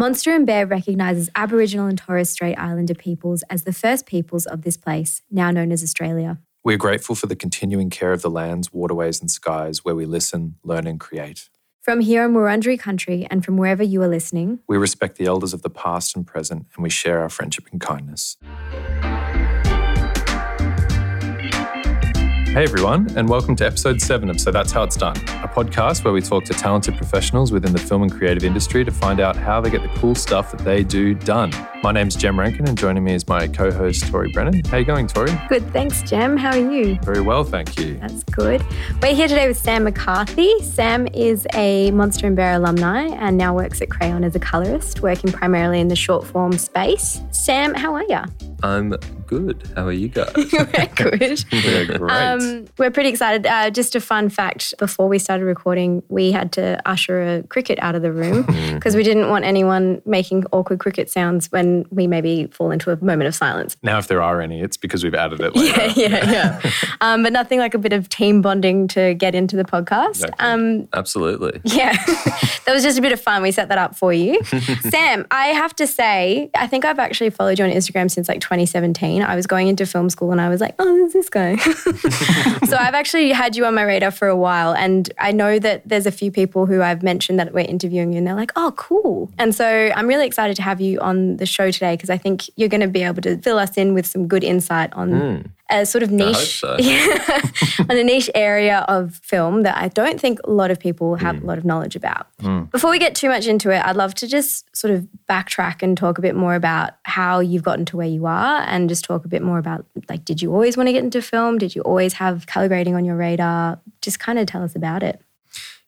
Monster and Bear recognises Aboriginal and Torres Strait Islander peoples as the first peoples of this place, now known as Australia. We're grateful for the continuing care of the lands, waterways and skies where we listen, learn and create. From here in Wurundjeri Country and from wherever you are listening, we respect the elders of the past and present, and we share our friendship and kindness. Hey everyone, and welcome to episode 7 of So That's How It's Done, a podcast where we talk to talented professionals within the film and creative industry to find out how they get the cool stuff that they do done. My name's Jem Rankin, and joining me is my co-host Tori Brennan. How are you going, Tori? Good, thanks Jem. How are you? Very well, thank you. That's good. We're here today with Sam McCarthy. Sam is a Monster and Bear alumni and now works at Crayon as a colourist, working primarily in the short form space. Sam, how are you? I'm good. How are you guys? We're good. We're great. We're pretty excited. Just a fun fact, before we started recording, we had to usher a cricket out of the room because we didn't want anyone making awkward cricket sounds when we maybe fall into a moment of silence. Now, if there are any, it's because we've added it later. Yeah. But nothing like a bit of team bonding to get into the podcast. Exactly. Absolutely. Yeah. That was just a bit of fun. We set that up for you. Sam, I have to say, I think I've actually followed you on Instagram since like 2017. I was going into film school and I was like, oh, who's this guy? So I've actually had you on my radar for a while, and I know that there's a few people who I've mentioned that we're interviewing you and they're like, oh, cool. And so I'm really excited to have you on the show today because I think you're going to be able to fill us in with some good insight on a sort of niche, on a niche area of film that I don't think a lot of people have a lot of knowledge about. Before we get too much into it, I'd love to just sort of backtrack and talk a bit more about how you've gotten to where you are, and just talk a bit more about, like, did you always want to get into film? Did you always have color grading on your radar? Just kind of tell us about it.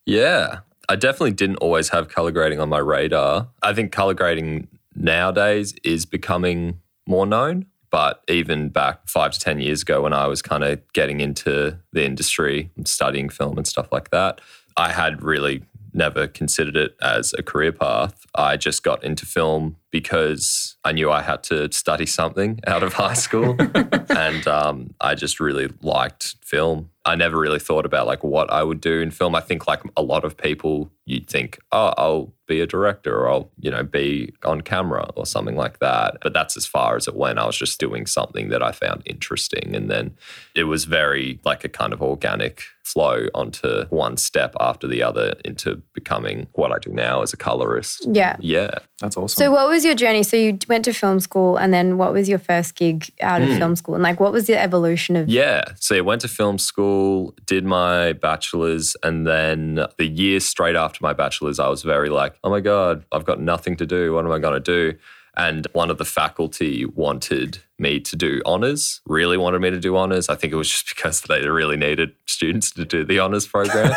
Yeah, I definitely didn't always have color grading on my radar. I think color grading nowadays is becoming more known. But even back 5 to 10 years ago when I was kind of getting into the industry and studying film and stuff like that, I had really never considered it as a career path. I just got into film because I knew I had to study something out of high school. And I just really liked film. I never really thought about like what I would do in film. I think like a lot of people, you'd think, oh, I'll be a director, or I'll, you know, be on camera or something like that. But that's as far as it went. I was just doing something that I found interesting. And then it was very like a kind of organic flow onto one step after the other into becoming what I do now as a colorist. Yeah. Yeah. That's awesome. So what was your journey? So you went to film school, and then what was your first gig out of film school? And like, what was the evolution of? Yeah. So I went to film school, did my bachelor's, and then the year straight after my bachelor's, I was very like, oh my God, I've got nothing to do. What am I going to do? And one of the faculty wanted me to do honours, really wanted me to do honours. I think it was just because they really needed students to do the honours program.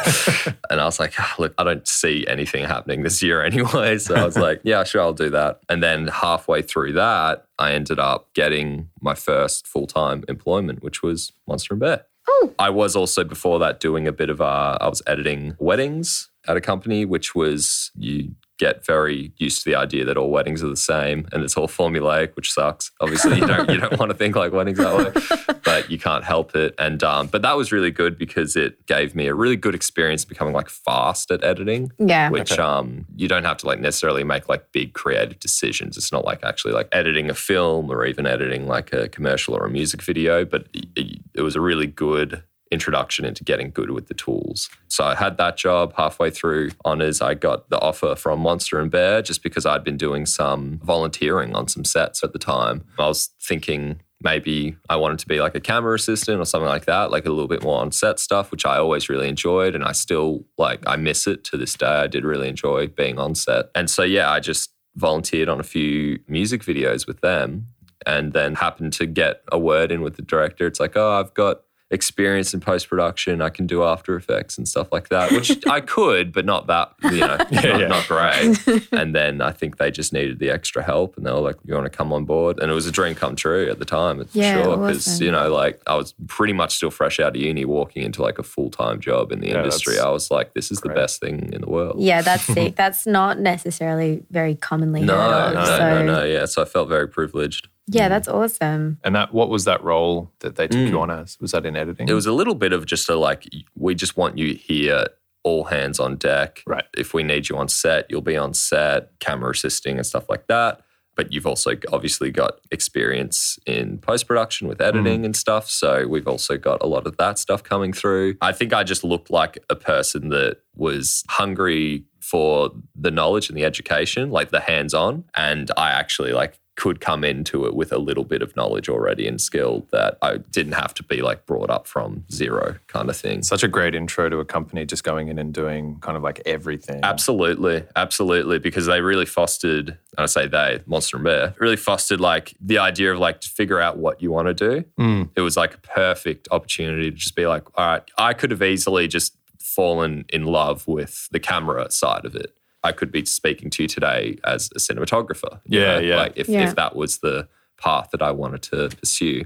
And I was like, oh, look, I don't see anything happening this year anyway. So I was like, yeah, sure, I'll do that. And then halfway through that, I ended up getting my first full-time employment, which was Monster and Bear. Oh. I was also before that doing a bit of, I was editing weddings at a company, which was, you get very used to the idea that all weddings are the same and it's all formulaic, which sucks. Obviously, you don't want to think like weddings that way, but you can't help it. And but that was really good because it gave me a really good experience becoming like fast at editing. Yeah. Which you don't have to like necessarily make like big creative decisions. It's not like actually like editing a film or even editing like a commercial or a music video, but it was a really good introduction into getting good with the tools. So I had that job. Halfway through honours, I got the offer from Monster and Bear just because I'd been doing some volunteering on some sets at the time. I was thinking maybe I wanted to be like a camera assistant or something like that, like a little bit more on set stuff, which I always really enjoyed. And I still I miss it to this day. I did really enjoy being on set. And so, yeah, I just volunteered on a few music videos with them and then happened to get a word in with the director. It's like, oh, I've got experience in post-production, I can do After Effects and stuff like that, which I could, but not that, not great. And then I think they just needed the extra help and they were like, you want to come on board? And it was a dream come true at the time, for sure, because, I was pretty much still fresh out of uni walking into like a full-time job in the industry. I was like, this is great. The best thing in the world. Yeah, that's sick. That's not necessarily very commonly heard of. No, so I felt very privileged. Yeah, that's awesome. And what was that role that they took you on as? Was that in editing? It was a little bit of just we just want you here all hands on deck. Right. If we need you on set, you'll be on set, camera assisting and stuff like that. But you've also obviously got experience in post-production with editing and stuff. So we've also got a lot of that stuff coming through. I think I just looked like a person that was hungry for the knowledge and the education, like the hands-on. And I actually like could come into it with a little bit of knowledge already and skill that I didn't have to be like brought up from zero kind of thing. Such a great intro to a company just going in and doing kind of like everything. Absolutely. Absolutely. Because they really fostered, and I say they, Monster and Bear, really fostered like the idea of like to figure out what you want to do. It was like a perfect opportunity to just be like, all right, I could have easily just fallen in love with the camera side of it. I could be speaking to you today as a cinematographer. If that was the path that I wanted to pursue.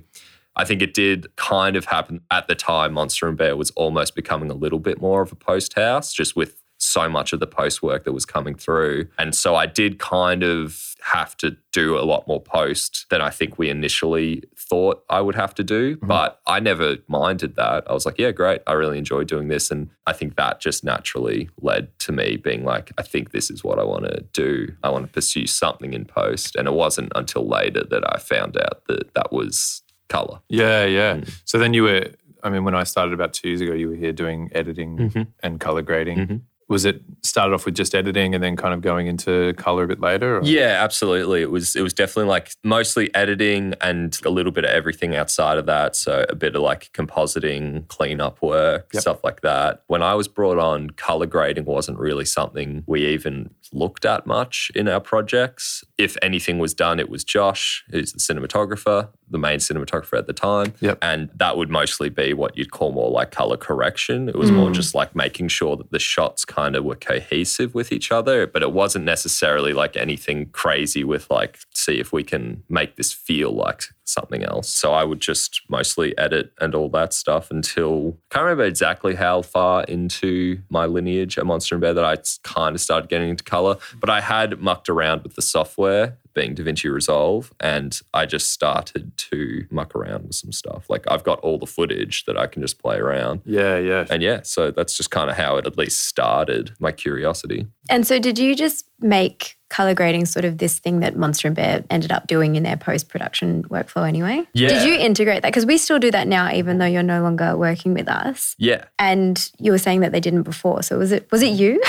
I think it did kind of happen at the time. Monster and Bear was almost becoming a little bit more of a post house, just with so much of the post work that was coming through. And so I did kind of have to do a lot more post than I think we initially thought I would have to do. But I never minded that. I was like, yeah, great. I really enjoy doing this. And I think that just naturally led to me being like, I think this is what I want to do. I want to pursue something in post. And it wasn't until later that I found out that that was color. So then you were, I mean, when I started about 2 years ago, you were here doing editing and color grading. Was it started off with just editing and then kind of going into color a bit later? Or? Yeah, absolutely. It was definitely like mostly editing and a little bit of everything outside of that. So a bit of like compositing, cleanup work, stuff like that. When I was brought on, color grading wasn't really something we even looked at much in our projects. If anything was done, it was Josh, who's the cinematographer, the main cinematographer at the time. And that would mostly be what you'd call more like color correction. It was more just like making sure that the shots kind of were cohesive with each other, but it wasn't necessarily like anything crazy with like, see if we can make this feel like something else. So I would just mostly edit and all that stuff until, I can't remember exactly how far into my lineage at Monster and Bear that I kind of started getting into color, but I had mucked around with the software, being DaVinci Resolve, and I just started to muck around with some stuff. Like I've got all the footage that I can just play around. And so that's just kind of how it at least started, my curiosity. And so did you just make color grading sort of this thing that Monster and Bear ended up doing in their post-production workflow anyway? Did you integrate that? Because we still do that now, even though you're no longer working with us. And you were saying that they didn't before. So was it you?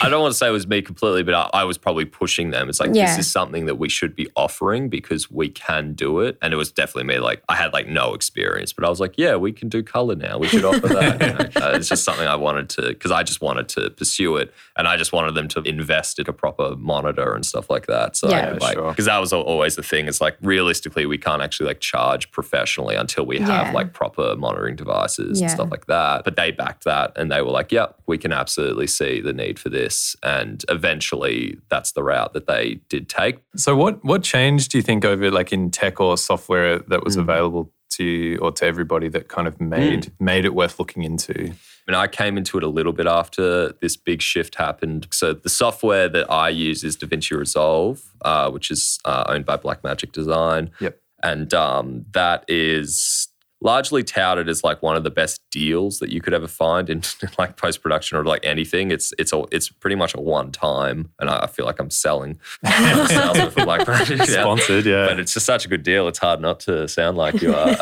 I don't want to say it was me completely, but I was probably pushing them. It's like, this is something that we should be offering because we can do it. And it was definitely me. Like I had like no experience, but I was like, yeah, we can do color now. We should offer that. It's just something I wanted to, because I just wanted to pursue it. And I just wanted them to invest in a proper monitor and stuff like that. So because that was always the thing. It's like realistically we can't actually like charge professionally until we have like proper monitoring devices and stuff like that. But they backed that and they were like, yep, we can absolutely see the need for this. And eventually that's the route that they did take. So what changed do you think over like in tech or software that was available to you or to everybody that kind of made it worth looking into? And I came into it a little bit after this big shift happened. So the software that I use is DaVinci Resolve, which is owned by Blackmagic Design. And that is largely touted as like one of the best deals that you could ever find in like post-production or like anything. It's pretty much a one-time, and I feel like I'm selling. For like, sponsored, But it's just such a good deal. It's hard not to sound like you are.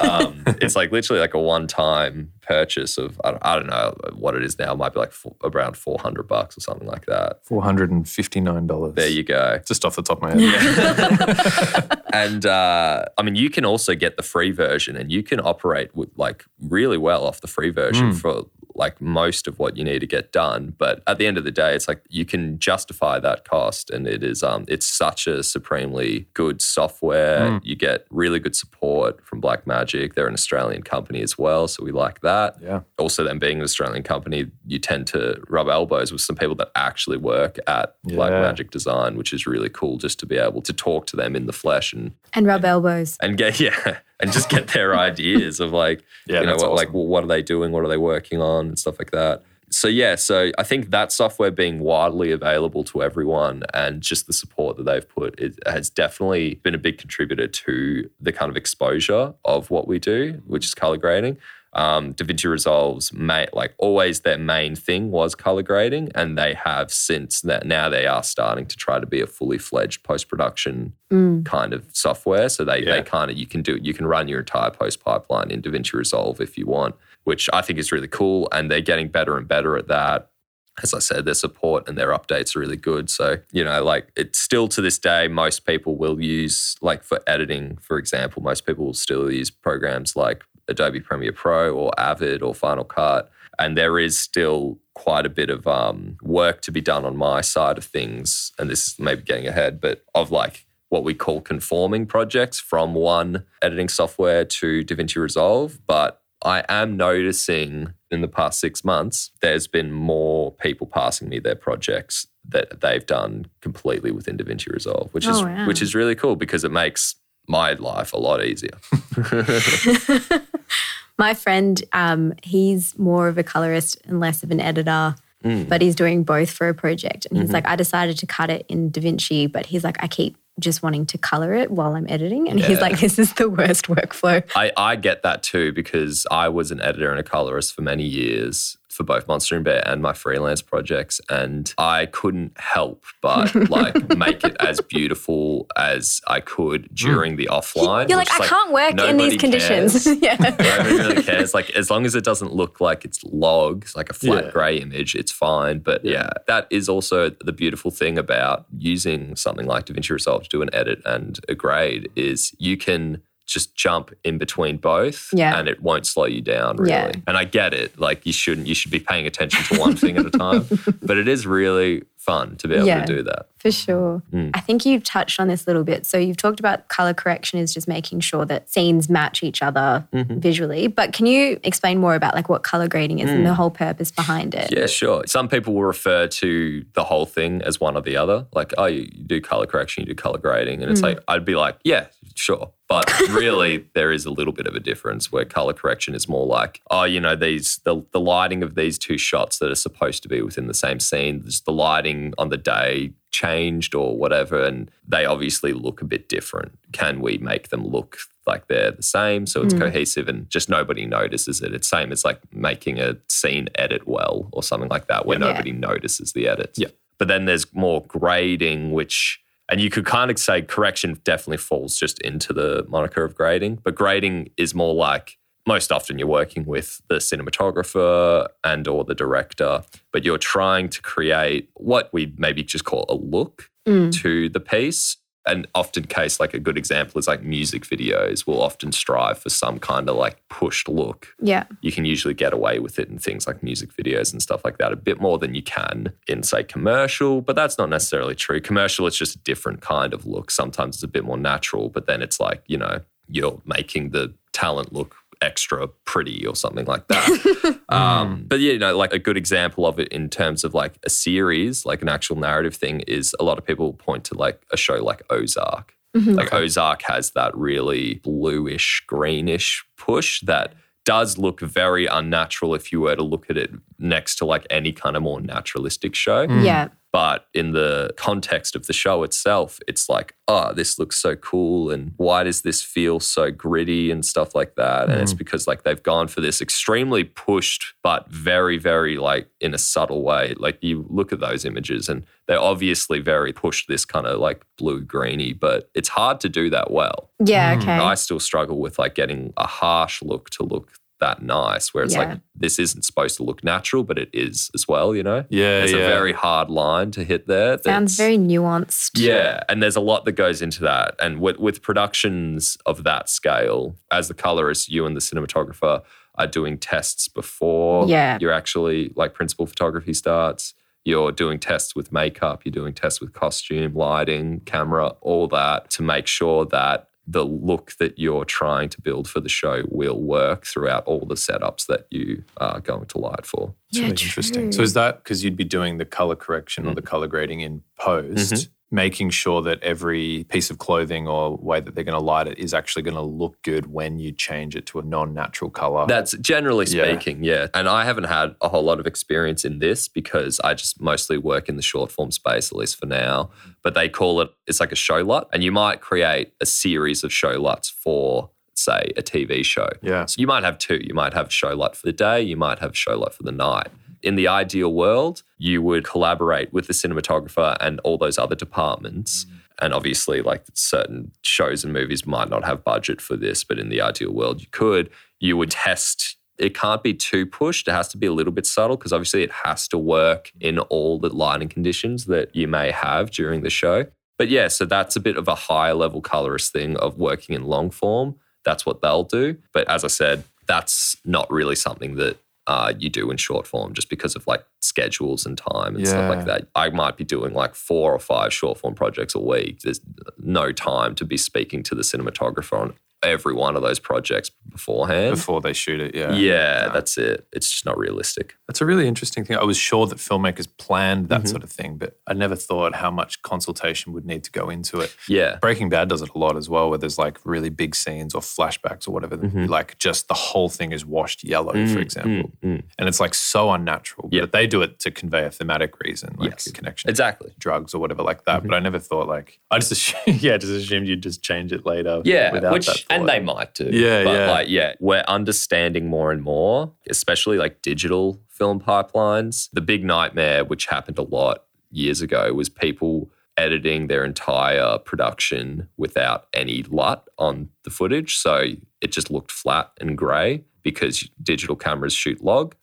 It's like literally like a one-time purchase of, I don't know what it is now. It might be like around $400 or something like that. $459. There you go. Just off the top of my head. And I mean, you can also get the free version and you can operate with like really well off the free version for like most of what you need to get done. But at the end of the day, it's like you can justify that cost, and it is it's such a supremely good software. You get really good support from Blackmagic. They're an Australian company as well, so we like that. Also, them being an Australian company, you tend to rub elbows with some people that actually work at Blackmagic Design, which is really cool just to be able to talk to them in the flesh and rub elbows and get and just get their ideas of like, you know, what, awesome. Like, well, what are they doing? What are they working on and stuff like that. So I think that software being widely available to everyone and just the support that they've put, it has definitely been a big contributor to the kind of exposure of what we do, which is color grading. DaVinci Resolve's always their main thing was color grading, and they have since that. Now they are starting to try to be a fully fledged post-production kind of software. So they kind of, you can run your entire post pipeline in DaVinci Resolve if you want, which I think is really cool. And they're getting better and better at that. As I said, their support and their updates are really good. So, it's still to this day, most people will use, for editing, for example, most people will still use programs like Adobe Premiere Pro or Avid or Final Cut. And there is still quite a bit of work to be done on my side of things. And this is maybe getting ahead, but of what we call conforming projects from one editing software to DaVinci Resolve. But I am noticing in the past 6 months, there's been more people passing me their projects that they've done completely within DaVinci Resolve, which is really cool because it makes my life a lot easier. My friend, he's more of a colorist and less of an editor, but he's doing both for a project. And he's I decided to cut it in DaVinci, but he's I keep just wanting to color it while I'm editing. And he's this is the worst workflow. I get that too, because I was an editor and a colorist for many years for both Monster and Bear and my freelance projects. And I couldn't help but make it as beautiful as I could during the offline. You're I can't work in these conditions. Yeah. Nobody really cares. As long as it doesn't look like it's logs, like a flat grey image, it's fine. But that is also the beautiful thing about using something like DaVinci Resolve to do an edit and a grade is you can just jump in between both and it won't slow you down really. Yeah. And I get it. You should be paying attention to one thing at a time. But it is really fun to be able to do that. For sure. I think you've touched on this a little bit. So you've talked about color correction is just making sure that scenes match each other visually. But can you explain more about what color grading is and the whole purpose behind it? Yeah, sure. Some people will refer to the whole thing as one or the other. You do color correction, you do color grading. And it's I'd be yeah, sure. But really there is a little bit of a difference where color correction is more the lighting of these two shots that are supposed to be within the same scene, the lighting on the day changed or whatever, and they obviously look a bit different. Can we make them look like they're the same so it's cohesive and just nobody notices it? It's same as making a scene edit well or something like that where nobody notices the edits. Yeah. But then there's more grading, which... And you could kind of say correction definitely falls just into the moniker of grading, but grading is more most often you're working with the cinematographer and or the director, but you're trying to create what we maybe just call a look to the piece. And often case, a good example is music videos will often strive for some kind of pushed look. Yeah. You can usually get away with it in things like music videos and stuff like that a bit more than you can in, say, commercial, but that's not necessarily true. Commercial, it's just a different kind of look. Sometimes it's a bit more natural, but then it's you're making the talent look extra pretty or something like that. But a good example of it in terms of a series, an actual narrative thing, is a lot of people point to a show like Ozark. Mm-hmm. Ozark has that really bluish, greenish push that does look very unnatural if you were to look at it next to any kind of more naturalistic show. Mm. Yeah. But in the context of the show itself, it's this looks so cool and why does this feel so gritty and stuff like that? And it's because they've gone for this extremely pushed but very, very in a subtle way. You look at those images and they're obviously very pushed this kind of blue-greeny, but it's hard to do that well. Yeah, okay. I still struggle with getting a harsh look to look that nice, where it's this isn't supposed to look natural, but it is as well, Yeah, there's a very hard line to hit there. Sounds very nuanced. Yeah, and there's a lot that goes into that. And with productions of that scale, as the colorist, you and the cinematographer are doing tests before you're actually, principal photography starts. You're doing tests with makeup, you're doing tests with costume, lighting, camera, all that to make sure that the look that you're trying to build for the show will work throughout all the setups that you are going to light for. Yeah, really interesting. So is that because you'd be doing the color correction or the color grading in post, making sure that every piece of clothing or way that they're going to light it is actually going to look good when you change it to a non-natural color? That's generally speaking, yeah. And I haven't had a whole lot of experience in this because I just mostly work in the short form space, at least for now. But they call it, it's a show lot. And you might create a series of show lots for say, a TV show. Yeah. So you might have two. You might have show light for the day. You might have show light for the night. In the ideal world, you would collaborate with the cinematographer and all those other departments. And obviously, like, certain shows and movies might not have budget for this, but in the ideal world, you could. You would test. It can't be too pushed. It has to be a little bit subtle because obviously it has to work in all the lighting conditions that you may have during the show. But yeah, so that's a bit of a higher level colorist thing of working in long form. That's what they'll do. But as I said, that's not really something that you do in short form just because of like schedules and time and stuff like that. I might be doing like 4 or 5 short form projects a week. There's no time to be speaking to the cinematographer on every one of those projects beforehand. Before they shoot it, yeah. Yeah, that's it. It's just not realistic. That's a really interesting thing. I was sure that filmmakers planned that sort of thing, but I never thought how much consultation would need to go into it. Yeah. Breaking Bad does it a lot as well, where there's like really big scenes or flashbacks or whatever. Like just the whole thing is washed yellow, for example. And it's like so unnatural. Yeah. But they do it to convey a thematic reason, like a connection to drugs or whatever like that. But I never thought like, I just assumed, assumed you'd just change it later. Yeah, without that. And they might do. Yeah, but like, we're understanding more and more, especially like digital film pipelines. The big nightmare, which happened a lot years ago, was people editing their entire production without any LUT on the footage. So it just looked flat and grey because digital cameras shoot log.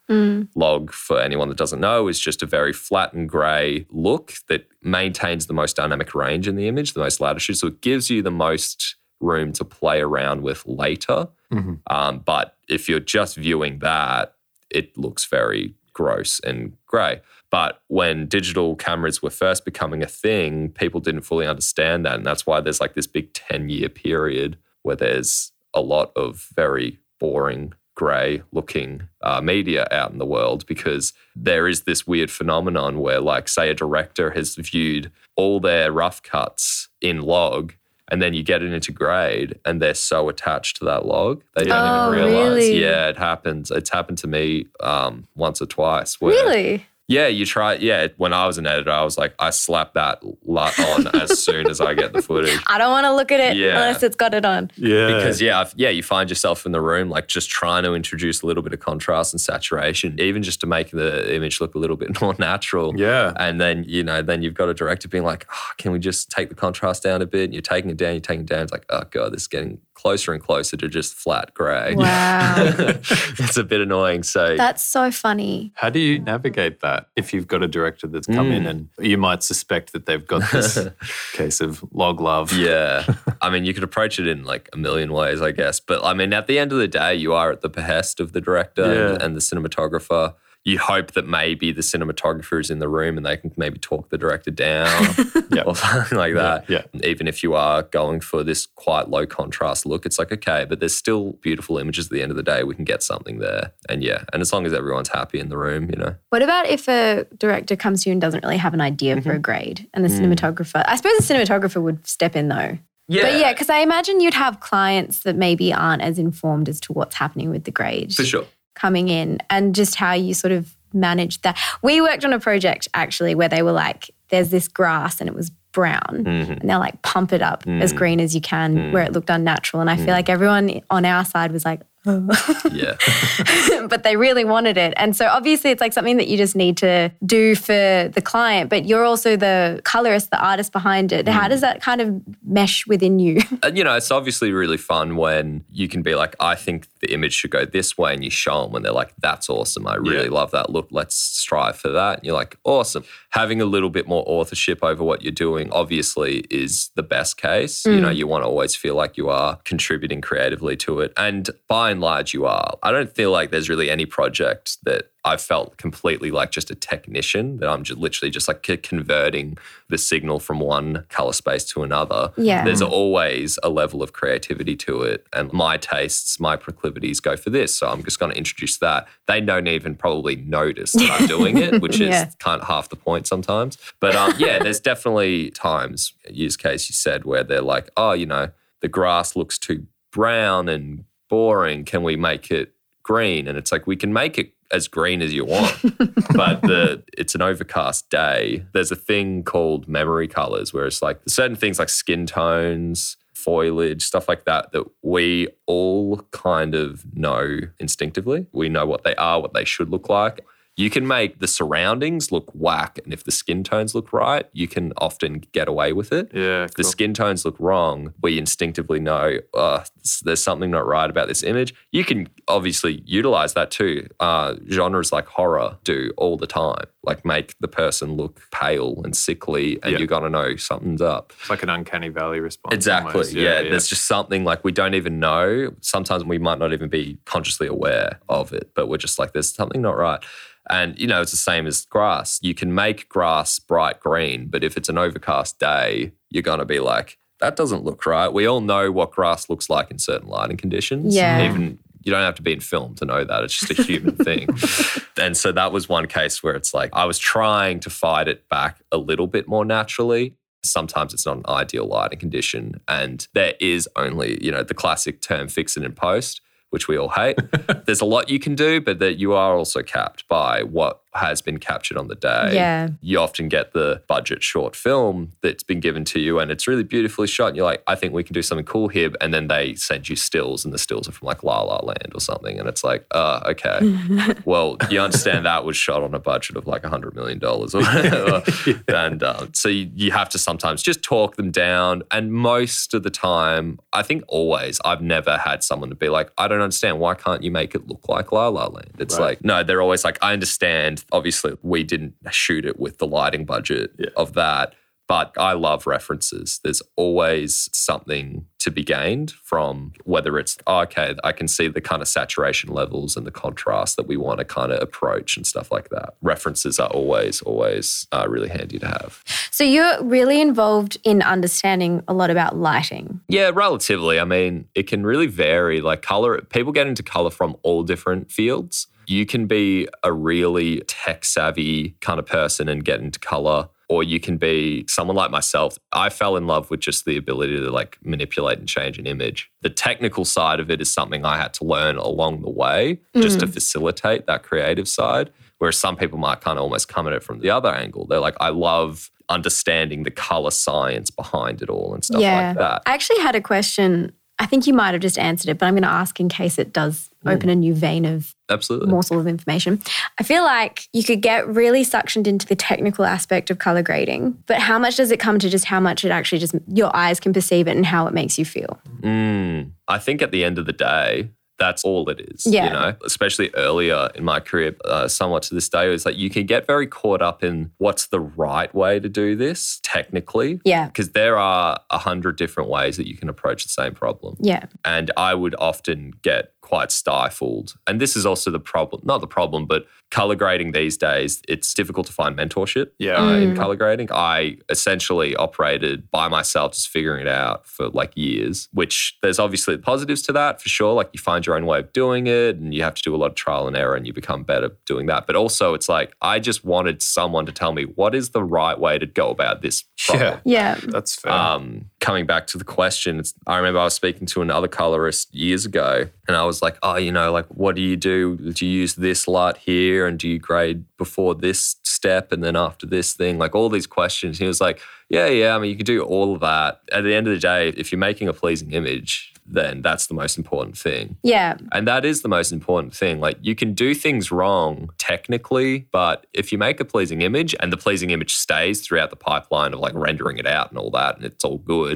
Log, for anyone that doesn't know, is just a very flat and grey look that maintains the most dynamic range in the image, the most latitude. So it gives you the most room to play around with later. But if you're just viewing that, it looks very gross and grey. But when digital cameras were first becoming a thing, people didn't fully understand that. And that's why there's like this big 10-year period where there's a lot of very boring, grey-looking media out in the world, because there is this weird phenomenon where, like, say a director has viewed all their rough cuts in log, and then you get it into grade and they're so attached to that log. They don't even realise. Really? Yeah, it happens. It's happened to me once or twice. Where, really? Yeah, you try. Yeah, when I was an editor, I was like, I slap that LUT on as soon as I get the footage. I don't want to look at it unless it's got it on. Yeah. Because, you find yourself in the room like just trying to introduce a little bit of contrast and saturation, even just to make the image look a little bit more natural. Yeah. And then, then you've got a director being like, can we just take the contrast down a bit? And you're taking it down. It's like, oh, God, this is getting closer and closer to just flat grey. Wow. It's a bit annoying. So that's so funny. How do you navigate that if you've got a director that's come in and you might suspect that they've got this case of log love? Yeah. I mean, you could approach it in like a million ways, I guess. But I mean, at the end of the day, you are at the behest of the director and the cinematographer. You hope that maybe the cinematographer is in the room and they can maybe talk the director down or something like that. Yeah. Even if you are going for this quite low contrast look, it's like, okay, but there's still beautiful images at the end of the day. We can get something there. And and as long as everyone's happy in the room, What about if a director comes to you and doesn't really have an idea for a grade and the cinematographer? I suppose the cinematographer would step in though. Yeah. But yeah, because I imagine you'd have clients that maybe aren't as informed as to what's happening with the grade. For sure. Coming in, and just how you sort of manage that. We worked on a project actually where they were like, there's this grass and it was brown and they're like, pump it up as green as you can where it looked unnatural. And I feel like everyone on our side was like, yeah. But they really wanted it. And so obviously it's like something that you just need to do for the client, but you're also the colorist, the artist behind it. How does that kind of mesh within you? It's obviously really fun when you can be like, I think the image should go this way, and you show them and they're like, that's awesome. I really love that. Look, let's strive for that. And you're like, awesome. Having a little bit more authorship over what you're doing obviously is the best case. You want to always feel like you are contributing creatively to it. And by and large, you are. I don't feel like there's really any project that I felt completely like just a technician, that I'm just literally just like converting the signal from one color space to another. Yeah. There's always a level of creativity to it, and my tastes, my proclivities go for this, so I'm just going to introduce that. They don't even probably notice that I'm doing it, which is kind of half the point sometimes. But there's definitely times, use case you said, where they're like, the grass looks too brown and boring, can we make it green? And it's like, we can make it as green as you want, but it's an overcast day. There's a thing called memory colors where it's like certain things like skin tones, foliage, stuff like that, that we all kind of know instinctively. We know what they are, what they should look like. You can make the surroundings look whack, and if the skin tones look right, you can often get away with it. Yeah, if the skin tones look wrong, we instinctively know there's something not right about this image. You can obviously utilize that too. Genres like horror do all the time, like make the person look pale and sickly, and you're going to know something's up. It's like an uncanny valley response. Exactly, yeah. There's just something like we don't even know. Sometimes we might not even be consciously aware of it, but we're just like, there's something not right. And, you know, it's the same as grass. You can make grass bright green, but if it's an overcast day, you're going to be like, that doesn't look right. We all know what grass looks like in certain lighting conditions. Yeah. Even you don't have to be in film to know that. It's just a human thing. And so that was one case where it's like I was trying to fight it back a little bit more naturally. Sometimes it's not an ideal lighting condition. And there is only, you know, the classic term fix it in post, which we all hate. There's a lot you can do, but that you are also capped by what has been captured on the day. Yeah. You often get the budget short film that's been given to you and it's really beautifully shot and you're like, I think we can do something cool here. And then they send you stills and the stills are from like La La Land or something. And it's like, okay. Well, you understand that was shot on a budget of like $100 million or whatever. Yeah. And so you have to sometimes just talk them down. And most of the time, I think always, I've never had someone to be like, I don't understand. Why can't you make it look like La La Land? It's like, no, they're always like, I understand. Obviously, we didn't shoot it with the lighting budget of that, but I love references. There's always something to be gained from whether it's, okay, I can see the kind of saturation levels and the contrast that we want to kind of approach and stuff like that. References are always really handy to have. So you're really involved in understanding a lot about lighting. Yeah, relatively. I mean, it can really vary. Like color, people get into color from all different fields. You can be a really tech-savvy kind of person and get into color, or you can be someone like myself. I fell in love with just the ability to like manipulate and change an image. The technical side of it is something I had to learn along the way just to facilitate that creative side, whereas some people might kind of almost come at it from the other angle. They're like, I love understanding the color science behind it all and stuff like that. I actually had a question. I think you might have just answered it, but I'm going to ask in case it does open a new vein of morsel of information. I feel like you could get really suctioned into the technical aspect of color grading, but how much does it come to just how much it actually just your eyes can perceive it and how it makes you feel? I think at the end of the day, that's all it is, you know, especially earlier in my career, somewhat to this day, is like you can get very caught up in what's the right way to do this technically. Yeah. Because there are 100 different ways that you can approach the same problem. Yeah. And I would often get quite stifled. And this is also the problem, not the problem, but color grading these days, it's difficult to find mentorship in color grading. I essentially operated by myself, just figuring it out for like years, which there's obviously positives to that for sure. Like you find your own way of doing it and you have to do a lot of trial and error and you become better doing that. But also it's like, I just wanted someone to tell me what is the right way to go about this problem. Yeah. That's fair. Coming back to the question, I remember I was speaking to another colorist years ago and I was like, oh, you know, like, what do you do? Do you use this light here and do you grade before this step and then after this thing? Like all these questions. He was like, yeah, I mean, you can do all of that. At the end of the day, if you're making a pleasing image, then that's the most important thing. Yeah. And that is the most important thing. Like you can do things wrong technically, but if you make a pleasing image and the pleasing image stays throughout the pipeline of like rendering it out and all that and it's all good,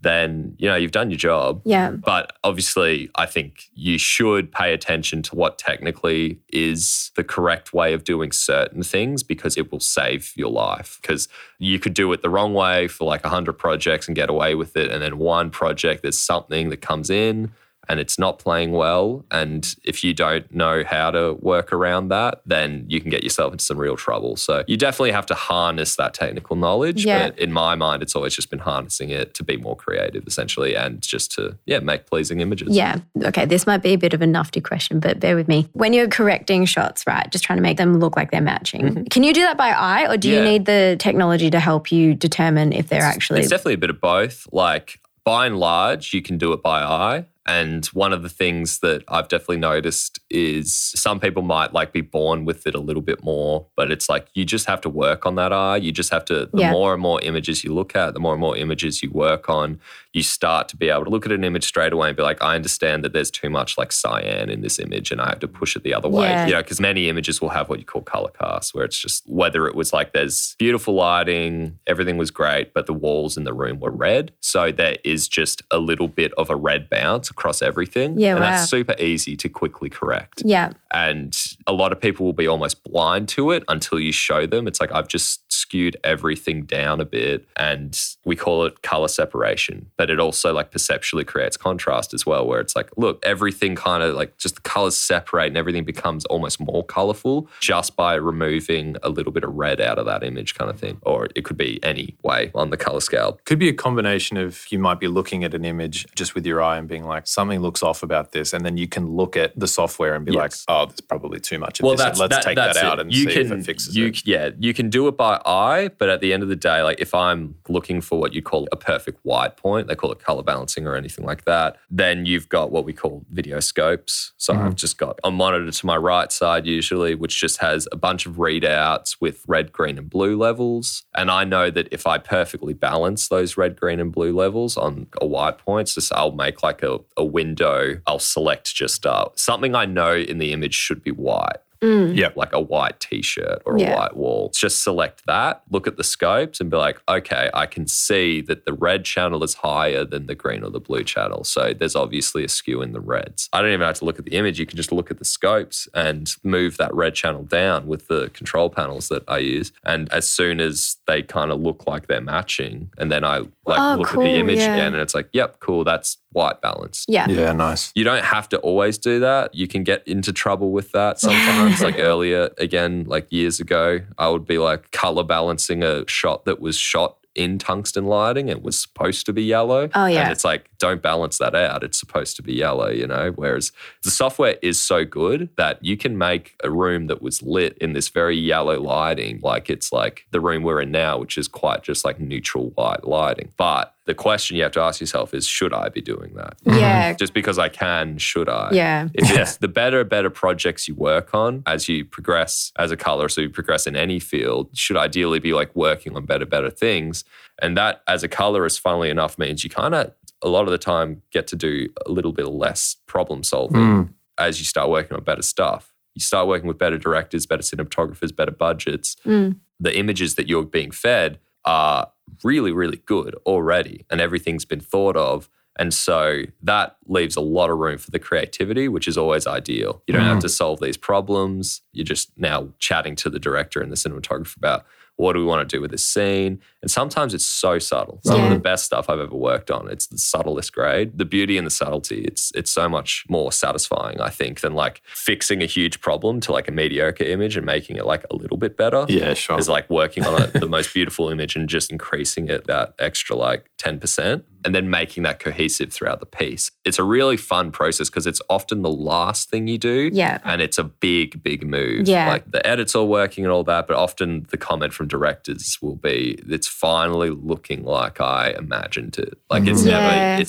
then, you know, you've done your job. Yeah. But obviously, I think you should pay attention to what technically is the correct way of doing certain things because it will save your life. Because you could do it the wrong way for like 100 projects and get away with it. And then one project, there's something that comes in and it's not playing well. And if you don't know how to work around that, then you can get yourself into some real trouble. So you definitely have to harness that technical knowledge. Yeah. But in my mind, it's always just been harnessing it to be more creative, essentially, and just to, make pleasing images. Yeah. Okay, this might be a bit of a nufty question, but bear with me. When you're correcting shots, right, just trying to make them look like they're matching, can you do that by eye or do you need the technology to help you determine if they're actually... It's definitely a bit of both. Like, by and large, you can do it by eye. And one of the things that I've definitely noticed is some people might like be born with it a little bit more, but it's like you just have to work on that R. You just have to, the more and more images you look at, the more and more images you work on, you start to be able to look at an image straight away and be like, I understand that there's too much like cyan in this image and I have to push it the other way. Yeah. You know, because many images will have what you call color cast, where it's just whether it was like there's beautiful lighting, everything was great, but the walls in the room were red. So there is just a little bit of a red bounce across everything. Yeah, and that's super easy to quickly correct. Yeah. And a lot of people will be almost blind to it until you show them. It's like, I've just skewed everything down a bit, and we call it color separation, but it also like perceptually creates contrast as well, where it's like, look, everything kind of like just the colors separate and everything becomes almost more colorful just by removing a little bit of red out of that image kind of thing. Or it could be any way on the color scale. Could be a combination of you might be looking at an image just with your eye and being like, something looks off about this, and then you can look at the software and be like, oh, there's probably too much of this. That's, and let's take that out and see if it fixes it. Yeah, you can do it by eye, but at the end of the day, like if I'm looking for what you call a perfect white point, they call it color balancing or anything like that, then you've got what we call video scopes. So I've just got a monitor to my right side usually, which just has a bunch of readouts with red, green, and blue levels. And I know that if I perfectly balance those red, green, and blue levels on a white point, so I'll make like a window, I'll select just something I know in the image should be white. Yeah, like a white t-shirt or a white wall. Just select that, look at the scopes and be like, okay, I can see that the red channel is higher than the green or the blue channel. So there's obviously a skew in the reds. I don't even have to look at the image. You can just look at the scopes and move that red channel down with the control panels that I use. And as soon as they kind of look like they're matching, and then I look at the image again and it's like, yep, cool, that's white balanced. Yeah, nice. You don't have to always do that. You can get into trouble with that sometimes. Like earlier, again, like years ago, I would be like color balancing a shot that was shot in tungsten lighting. It was supposed to be yellow. Oh, yeah. And it's like, don't balance that out. It's supposed to be yellow, you know? Whereas the software is so good that you can make a room that was lit in this very yellow lighting, like it's like the room we're in now, which is quite just like neutral white lighting. But the question you have to ask yourself is, should I be doing that? Yeah. Just because I can, should I? Yeah. If it's the better projects you work on as you progress as a colorist, so you progress in any field, should ideally be like working on better things. And that as a colorist, funnily enough, means you kind of, a lot of the time, get to do a little bit less problem solving as you start working on better stuff. You start working with better directors, better cinematographers, better budgets. The images that you're being fed are really, really good already, and everything's been thought of. And so that leaves a lot of room for the creativity, which is always ideal. You don't have to solve these problems. You're just now chatting to the director and the cinematographer about, what do we want to do with this scene? And sometimes it's so subtle. Some of the best stuff I've ever worked on, it's the subtlest grade. The beauty and the subtlety, it's so much more satisfying, I think, than like fixing a huge problem to like a mediocre image and making it like a little bit better. Yeah, sure. It's like working on the most beautiful image and just increasing it that extra like 10%. And then making that cohesive throughout the piece. It's a really fun process because it's often the last thing you do. Yeah. And it's a big, big move. Yeah. Like the edits are working and all that, but often the comment from directors will be, it's finally looking like I imagined it. Like it's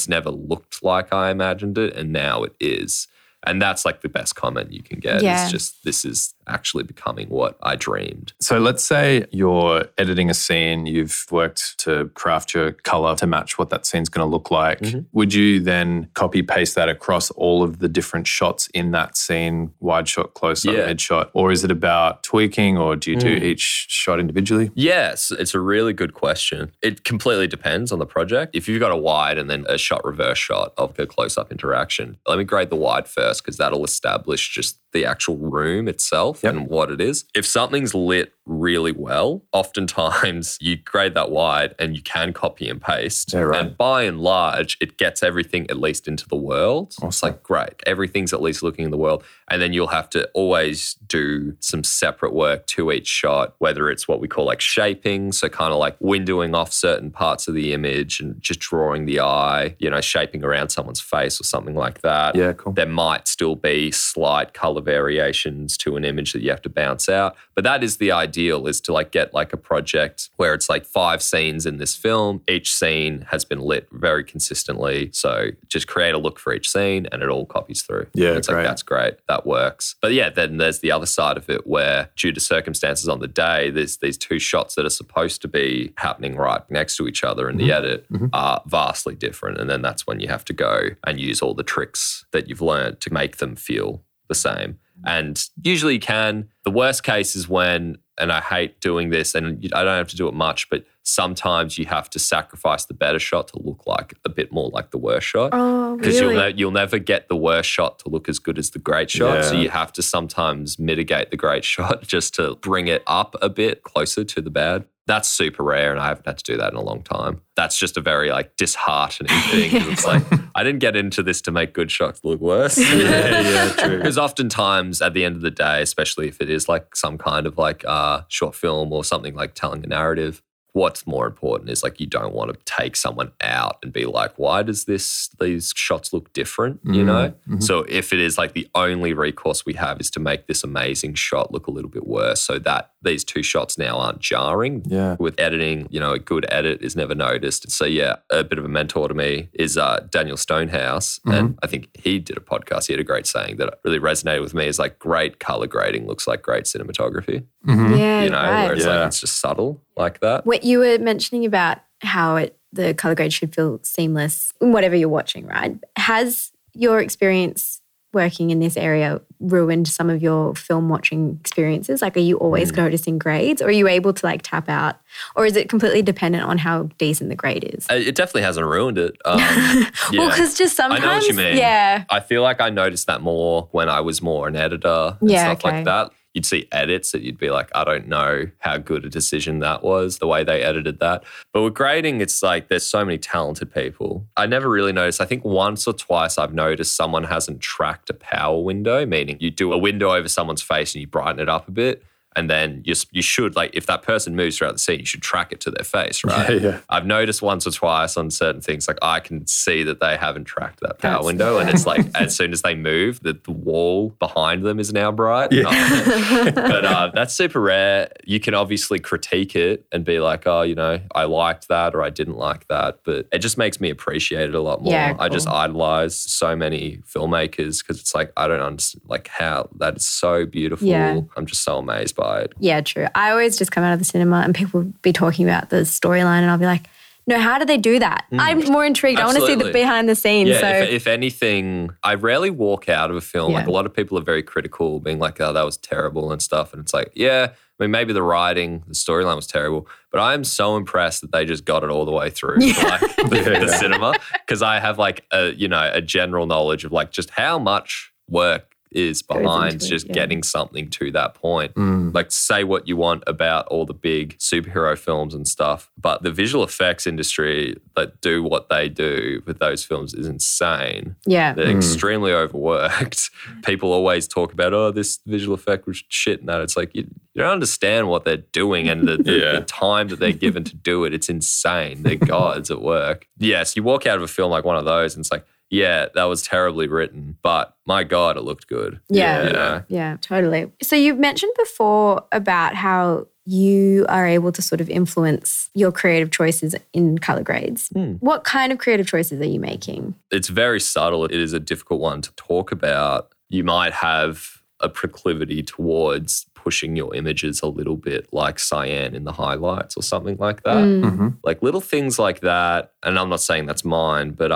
never looked like I imagined it, and now it is. And that's like the best comment you can get. Yeah. It's just, this is actually becoming what I dreamed. So let's say you're editing a scene, you've worked to craft your color to match what that scene's going to look like. Would you then copy paste that across all of the different shots in that scene, wide shot, close up, mid shot? Or is it about tweaking, or do you do each shot individually? Yes, it's a really good question. It completely depends on the project. If you've got a wide and then a shot reverse shot of the close up interaction, let me grade the wide first because that'll establish just the actual room itself and what it is. If something's lit really well, oftentimes you grade that wide and you can copy and paste. Yeah, right. And by and large, it gets everything at least into the world. Awesome. It's like, great, everything's at least looking in the world. And then you'll have to always do some separate work to each shot, whether it's what we call like shaping, so kind of like windowing off certain parts of the image and just drawing the eye, you know, shaping around someone's face or something like that. Yeah, cool. There might still be slight color color variations to an image that you have to bounce out. But that is the ideal, is to like get like a project where it's like 5 scenes in this film. Each scene has been lit very consistently. So just create a look for each scene and it all copies through. Yeah, it's great. Like, that's great. That works. But yeah, then there's the other side of it where due to circumstances on the day, there's these two shots that are supposed to be happening right next to each other in the edit are vastly different. And then that's when you have to go and use all the tricks that you've learned to make them feel the same. And usually you can. The worst case is when, and I hate doing this, and I don't have to do it much, but sometimes you have to sacrifice the better shot to look like a bit more like the worst shot. Oh, really? Because you'll never get the worst shot to look as good as the great shot. Yeah. So you have to sometimes mitigate the great shot just to bring it up a bit closer to the bad. That's super rare, and I haven't had to do that in a long time. That's just a very like disheartening thing. Yeah. It's like, I didn't get into this to make good shots look worse. Yeah, true. Because oftentimes at the end of the day, especially if it is like some kind of like short film or something like telling a narrative, what's more important is like you don't want to take someone out and be like, why does these shots look different, you know? Mm-hmm. So if it is like the only recourse we have is to make this amazing shot look a little bit worse so that these two shots now aren't jarring. Yeah. With editing, you know, a good edit is never noticed. So yeah, a bit of a mentor to me is Daniel Stonehouse. Mm-hmm. And I think he did a podcast. He had a great saying that really resonated with me is like great color grading looks like great cinematography. Mm-hmm. Yeah, you know, right. Where it's like it's just subtle like that. What you were mentioning about how the color grade should feel seamless in whatever you're watching, right? Has your experience working in this area ruined some of your film watching experiences? Like, are you always noticing grades, or are you able to like tap out, or is it completely dependent on how decent the grade is? It definitely hasn't ruined it. Well, because just sometimes, I know what you mean. Yeah, I feel like I noticed that more when I was more an editor and stuff like that. You'd see edits that you'd be like, I don't know how good a decision that was, the way they edited that. But with grading, it's like there's so many talented people. I never really noticed. I think once or twice I've noticed someone hasn't tracked a power window, meaning you do a window over someone's face and you brighten it up a bit. And then you should, like, if that person moves throughout the scene, you should track it to their face, right? Yeah. I've noticed once or twice on certain things, like, I can see that they haven't tracked that power window. Yeah. And it's like, as soon as they move, the wall behind them is now bright. Yeah. But that's super rare. You can obviously critique it and be like, oh, you know, I liked that or I didn't like that. But it just makes me appreciate it a lot more. Yeah, cool. I just idolize so many filmmakers because it's like, I don't understand, like, how that is so beautiful. Yeah. I'm just so amazed by it. Yeah, true. I always just come out of the cinema and people will be talking about the storyline and I'll be like, no, how do they do that? I'm more intrigued. Absolutely. I want to see the behind the scenes. Yeah, so. If anything, I rarely walk out of a film. Yeah. Like, a lot of people are very critical, being like, oh, that was terrible and stuff. And it's like, yeah, I mean, maybe the writing, the storyline was terrible, but I am so impressed that they just got it all the way through to like the cinema, because I have like a general knowledge of like just how much work is behind just getting something to that point. Like, say what you want about all the big superhero films and stuff, but the visual effects industry that do what they do with those films is insane. Yeah. They're extremely overworked. People always talk about, oh, this visual effect was shit and that. It's like, you don't understand what they're doing and the time that they're given to do it. It's insane. They're gods at work. Yes, you walk out of a film like one of those and it's like, yeah, that was terribly written, but my God, it looked good. Yeah, you know? Yeah, totally. So you mentioned before about how you are able to sort of influence your creative choices in color grades. What kind of creative choices are you making? It's very subtle. It is a difficult one to talk about. You might have a proclivity towards pushing your images a little bit, like cyan in the highlights or something like that. Like little things like that. And I'm not saying that's mine, but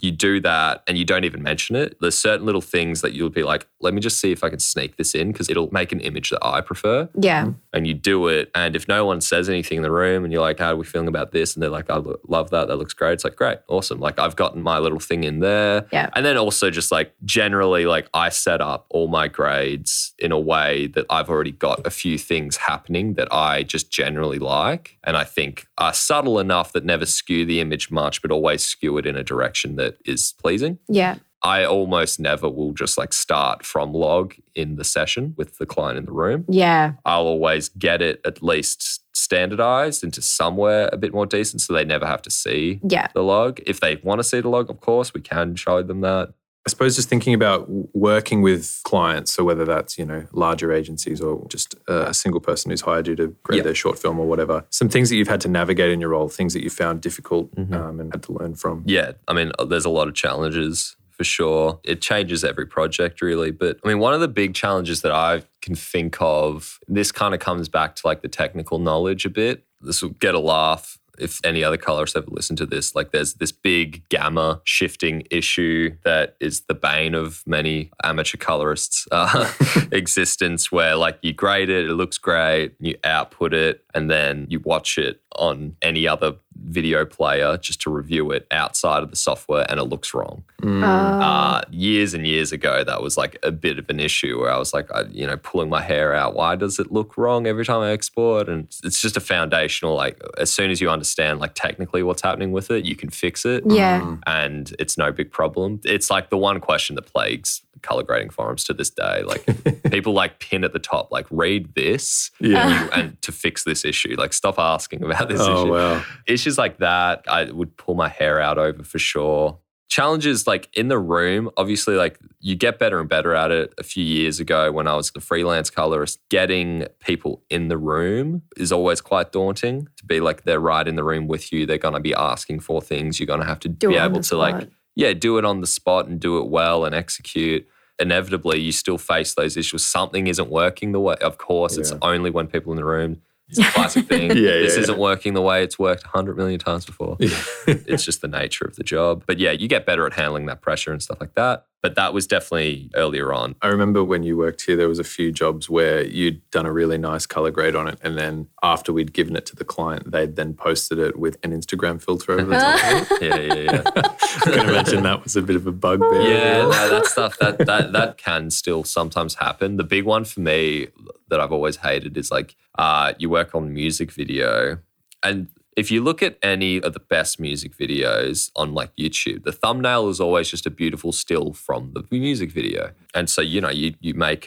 you do that and you don't even mention it. There's certain little things that you'll be like, let me just see if I can sneak this in because it'll make an image that I prefer. Yeah. And you do it. And if no one says anything in the room and you're like, how are we feeling about this? And they're like, I love that. That looks great. It's like, great. Awesome. Like, I've gotten my little thing in there. Yeah. And then also just like generally, like, I set up all my grades in a way that I've already got a few things happening that I just generally like and I think are subtle enough that never skew the image much but always skew it in a direction that is pleasing. Yeah. I almost never will just like start from log in the session with the client in the room. Yeah. I'll always get it at least standardized into somewhere a bit more decent so they never have to see the log. If they want to see the log, of course, we can show them that. I suppose just thinking about working with clients, so whether that's, you know, larger agencies or just a single person who's hired you to grade their short film or whatever, some things that you've had to navigate in your role, things that you found difficult and had to learn from. Yeah, I mean, there's a lot of challenges for sure. It changes every project really. But I mean, one of the big challenges that I can think of, this kind of comes back to like the technical knowledge a bit. This will get a laugh if any other colorist ever listened to this, like there's this big gamma shifting issue that is the bane of many amateur colorists' existence, where like you grade it, it looks great, you output it, and then you watch it on any other video player just to review it outside of the software and it looks wrong. Years and years ago, that was like a bit of an issue where I was like, you know, pulling my hair out. Why does it look wrong every time I export? And it's just a foundational, like as soon as you understand like technically what's happening with it, you can fix it. Yeah. And it's no big problem. It's like the one question that plagues color grading forums to this day. Like people like pin at the top, like read this and to fix this issue. Like stop asking about this issue. Wow. Issues like that, I would pull my hair out over for sure. Challenges like in the room, obviously like you get better and better at it. A few years ago when I was the freelance colorist, getting people in the room is always quite daunting to be like, they're right in the room with you. They're going to be asking for things. You're going to have to be able to like, do it on the spot and do it well and execute. Inevitably, you still face those issues. Something isn't working the way, of course, it's only when people in the room. It's a classic thing. This isn't working the way it's worked 100 million times before. It's just the nature of the job. But yeah, you get better at handling that pressure and stuff like that. But that was definitely earlier on. I remember when you worked here, there was a few jobs where you'd done a really nice color grade on it. And then after we'd given it to the client, they'd then posted it with an Instagram filter over the top of it. I can imagine that was a bit of a bugbear. That stuff, that can still sometimes happen. The big one for me that I've always hated is like you work on music video and if you look at any of the best music videos on like YouTube, the thumbnail is always just a beautiful still from the music video. And so, you know, you make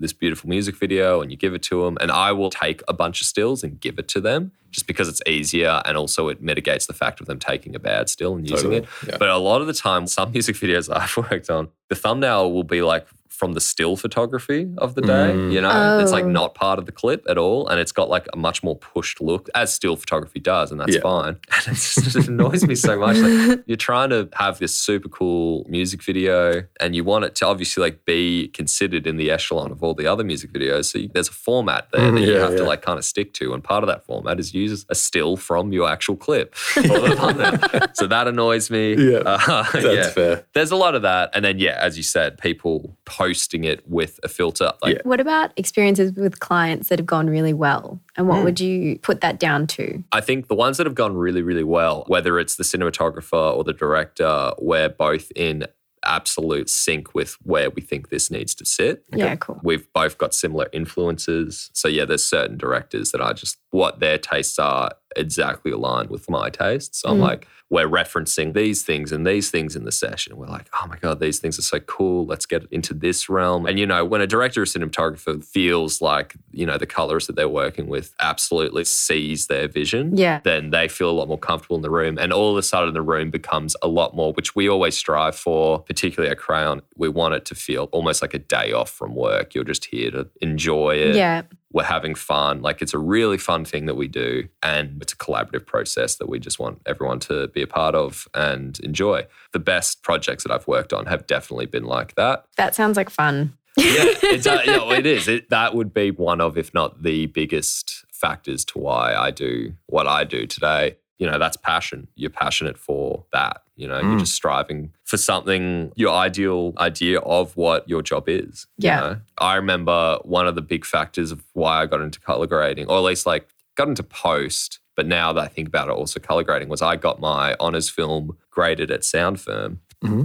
this beautiful music video and you give it to them. And I will take a bunch of stills and give it to them just because it's easier and also it mitigates the fact of them taking a bad still and using it. Yeah. But a lot of the time, some music videos I've worked on, the thumbnail will be like from the still photography of the day, you know? It's like not part of the clip at all and it's got like a much more pushed look as still photography does and that's fine. And it just annoys me so much. Like, you're trying to have this super cool music video and you want it to obviously like be considered in the echelon of all the other music videos. So there's a format there that you have to like kind of stick to and part of that format is use a still from your actual clip. So that annoys me. That's fair. There's a lot of that. And then, as you said, people posting it with a filter. What about experiences with clients that have gone really well? And what would you put that down to? I think the ones that have gone really, really well, whether it's the cinematographer or the director, we're both in absolute sync with where we think this needs to sit. Yeah, cool. We've both got similar influences. So there's certain directors that are just, what their tastes are exactly aligned with my tastes. So I'm like, we're referencing these things and these things in the session. We're like, oh my God, these things are so cool. Let's get into this realm. And, you know, when a director or cinematographer feels like, you know, the colorist that they're working with absolutely sees their vision, then they feel a lot more comfortable in the room. And all of a sudden the room becomes a lot more, which we always strive for, particularly at Crayon. We want it to feel almost like a day off from work. You're just here to enjoy it. Yeah. We're having fun. Like it's a really fun thing that we do and it's a collaborative process that we just want everyone to be a part of and enjoy. The best projects that I've worked on have definitely been like that. That sounds like fun. It is. That would be one of, if not the biggest factors to why I do what I do today. You know, that's passion. You're passionate for that. You know, you're just striving for something, your ideal idea of what your job is. Yeah. You know? I remember one of the big factors of why I got into color grading, or at least like got into post, but now that I think about it, also color grading, was I got my honours film graded at Soundfirm.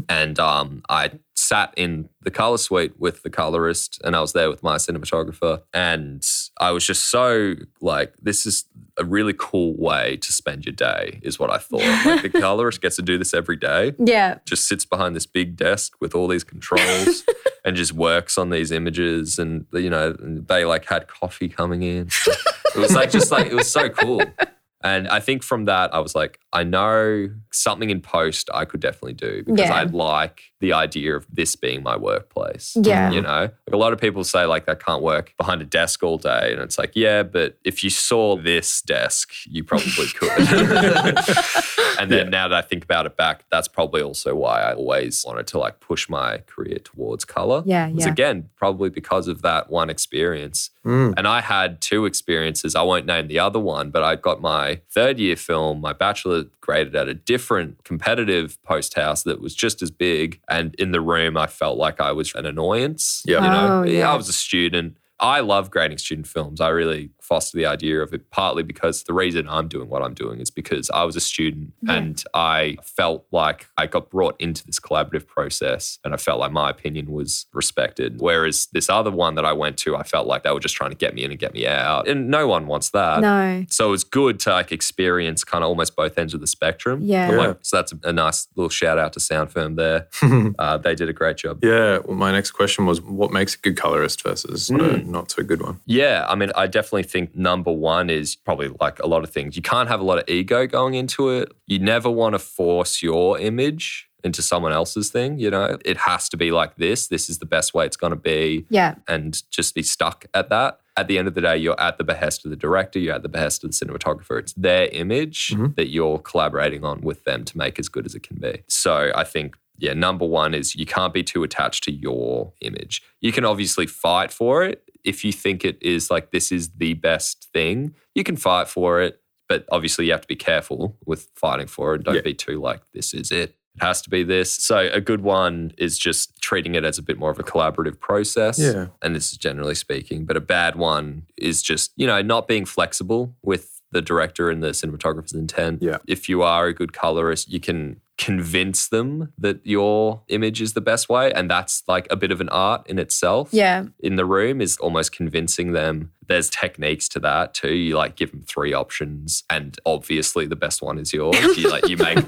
And I sat in the color suite with the colorist and I was there with my cinematographer and I was just so like, this is a really cool way to spend your day is what I thought. Like the colorist gets to do this every day. Yeah. Just sits behind this big desk with all these controls and just works on these images and, you know, they like had coffee coming in. It was like, just like, it was so cool. And I think from that, I was like, I know something in post I could definitely do because I like the idea of this being my workplace. Yeah. You know, like a lot of people say like that can't work behind a desk all day. And it's like, yeah, but if you saw this desk, you probably could. And then now that I think about it back, that's probably also why I always wanted to like push my career towards color. Yeah. Because again, probably because of that one experience. Mm. And I had two experiences. I won't name the other one, but I got my third year film, my bachelor, graded at a different competitive post house that was just as big. And in the room, I felt like I was an annoyance. Yeah. You know, I was a student. I love grading student films. I really foster the idea of it, partly because the reason I'm doing what I'm doing is because I was a student and I felt like I got brought into this collaborative process and I felt like my opinion was respected. Whereas this other one that I went to, I felt like they were just trying to get me in and get me out. And no one wants that. No. So it's good to like experience kind of almost both ends of the spectrum. Yeah. Like, so that's a nice little shout out to Soundfirm there. They did a great job. Yeah. Well, my next question was what makes a good colorist versus not so good one? Yeah. I mean, I definitely think number one is probably like a lot of things. You can't have a lot of ego going into it. You never want to force your image into someone else's thing, you know. It has to be like this. This is the best way it's going to be. Yeah. And just be stuck at that. At the end of the day, you're at the behest of the director. You're at the behest of the cinematographer. It's their image that you're collaborating on with them to make as good as it can be. So I think number one is you can't be too attached to your image. You can obviously fight for it. If you think it is like this is the best thing, you can fight for it. But obviously you have to be careful with fighting for it. Don't be too like this is it. It has to be this. So a good one is just treating it as a bit more of a collaborative process. Yeah. And this is generally speaking. But a bad one is just, you know, not being flexible with the director and the cinematographer's intent. Yeah. If you are a good colorist, you can convince them that your image is the best way. And that's like a bit of an art in itself. Yeah. In the room is almost convincing them. There's techniques to that too. You like give them three options and obviously the best one is yours. You like you make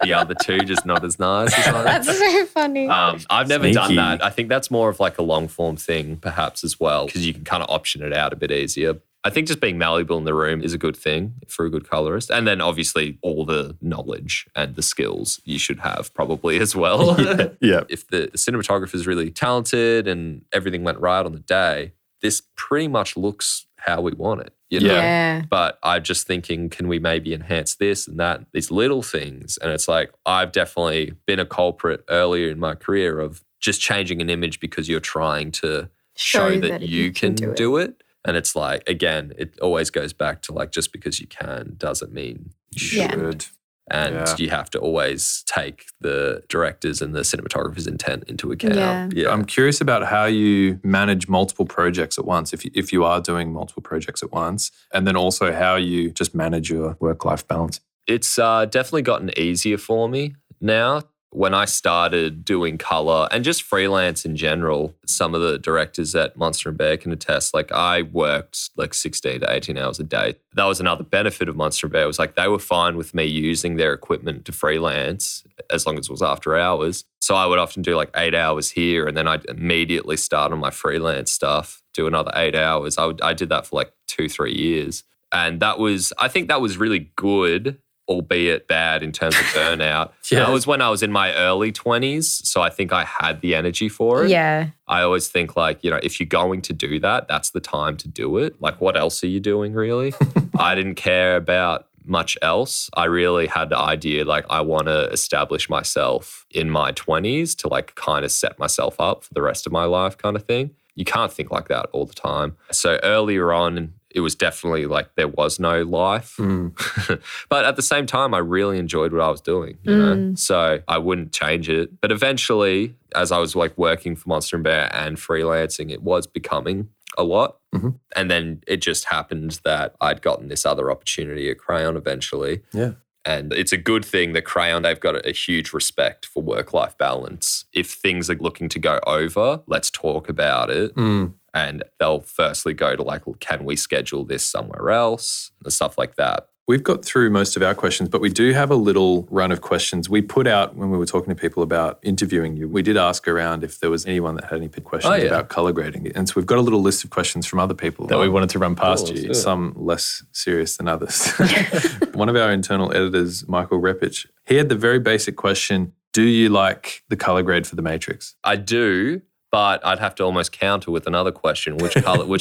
the other two just not as nice. That's so funny. I've never done that. I think that's more of like a long form thing perhaps as well because you can kind of option it out a bit easier. I think just being malleable in the room is a good thing for a good colorist. And then obviously all the knowledge and the skills you should have probably as well. Yeah. If the cinematographer is really talented and everything went right on the day, this pretty much looks how we want it, you know? Yeah. But I'm just thinking, can we maybe enhance this and that, these little things? And it's like, I've definitely been a culprit earlier in my career of just changing an image because you're trying to show that you can do it. And it's like, again, it always goes back to like just because you can doesn't mean you should. And you have to always take the director's and the cinematographer's intent into account. Yeah. I'm curious about how you manage multiple projects at once, if you are doing multiple projects at once, and then also how you just manage your work-life balance. It's definitely gotten easier for me now. When I started doing colour and just freelance in general, some of the directors at Monster and Bear can attest, like I worked like 16 to 18 hours a day. That was another benefit of Monster and Bear was like they were fine with me using their equipment to freelance as long as it was after hours. So I would often do like 8 hours here and then I'd immediately start on my freelance stuff, do another 8 hours. I did that for like 2-3 years. And I think that was really good, albeit bad in terms of burnout. That was when I was in my early 20s, so I think I had the energy for it. Yeah. I always think like, you know, if you're going to do that, that's the time to do it. Like what else are you doing really? I didn't care about much else. I really had the idea like I want to establish myself in my 20s to like kind of set myself up for the rest of my life kind of thing. You can't think like that all the time. So earlier on, it was definitely like there was no life. Mm. But at the same time, I really enjoyed what I was doing, you know? So I wouldn't change it. But eventually, as I was like working for Monster and Bear and freelancing, it was becoming a lot. Mm-hmm. And then it just happened that I'd gotten this other opportunity at Crayon eventually. Yeah. And it's a good thing that Crayon, they've got a huge respect for work-life balance. If things are looking to go over, let's talk about it. Mm. And they'll firstly go to like, well, can we schedule this somewhere else and stuff like that. We've got through most of our questions, but we do have a little run of questions. We put out, when we were talking to people about interviewing you, we did ask around if there was anyone that had any questions about color grading. And so we've got a little list of questions from other people that we wanted to run past you, some less serious than others. One of our internal editors, Michael Repich, he had the very basic question, do you like the color grade for The Matrix? I do. But I'd have to almost counter with another question, which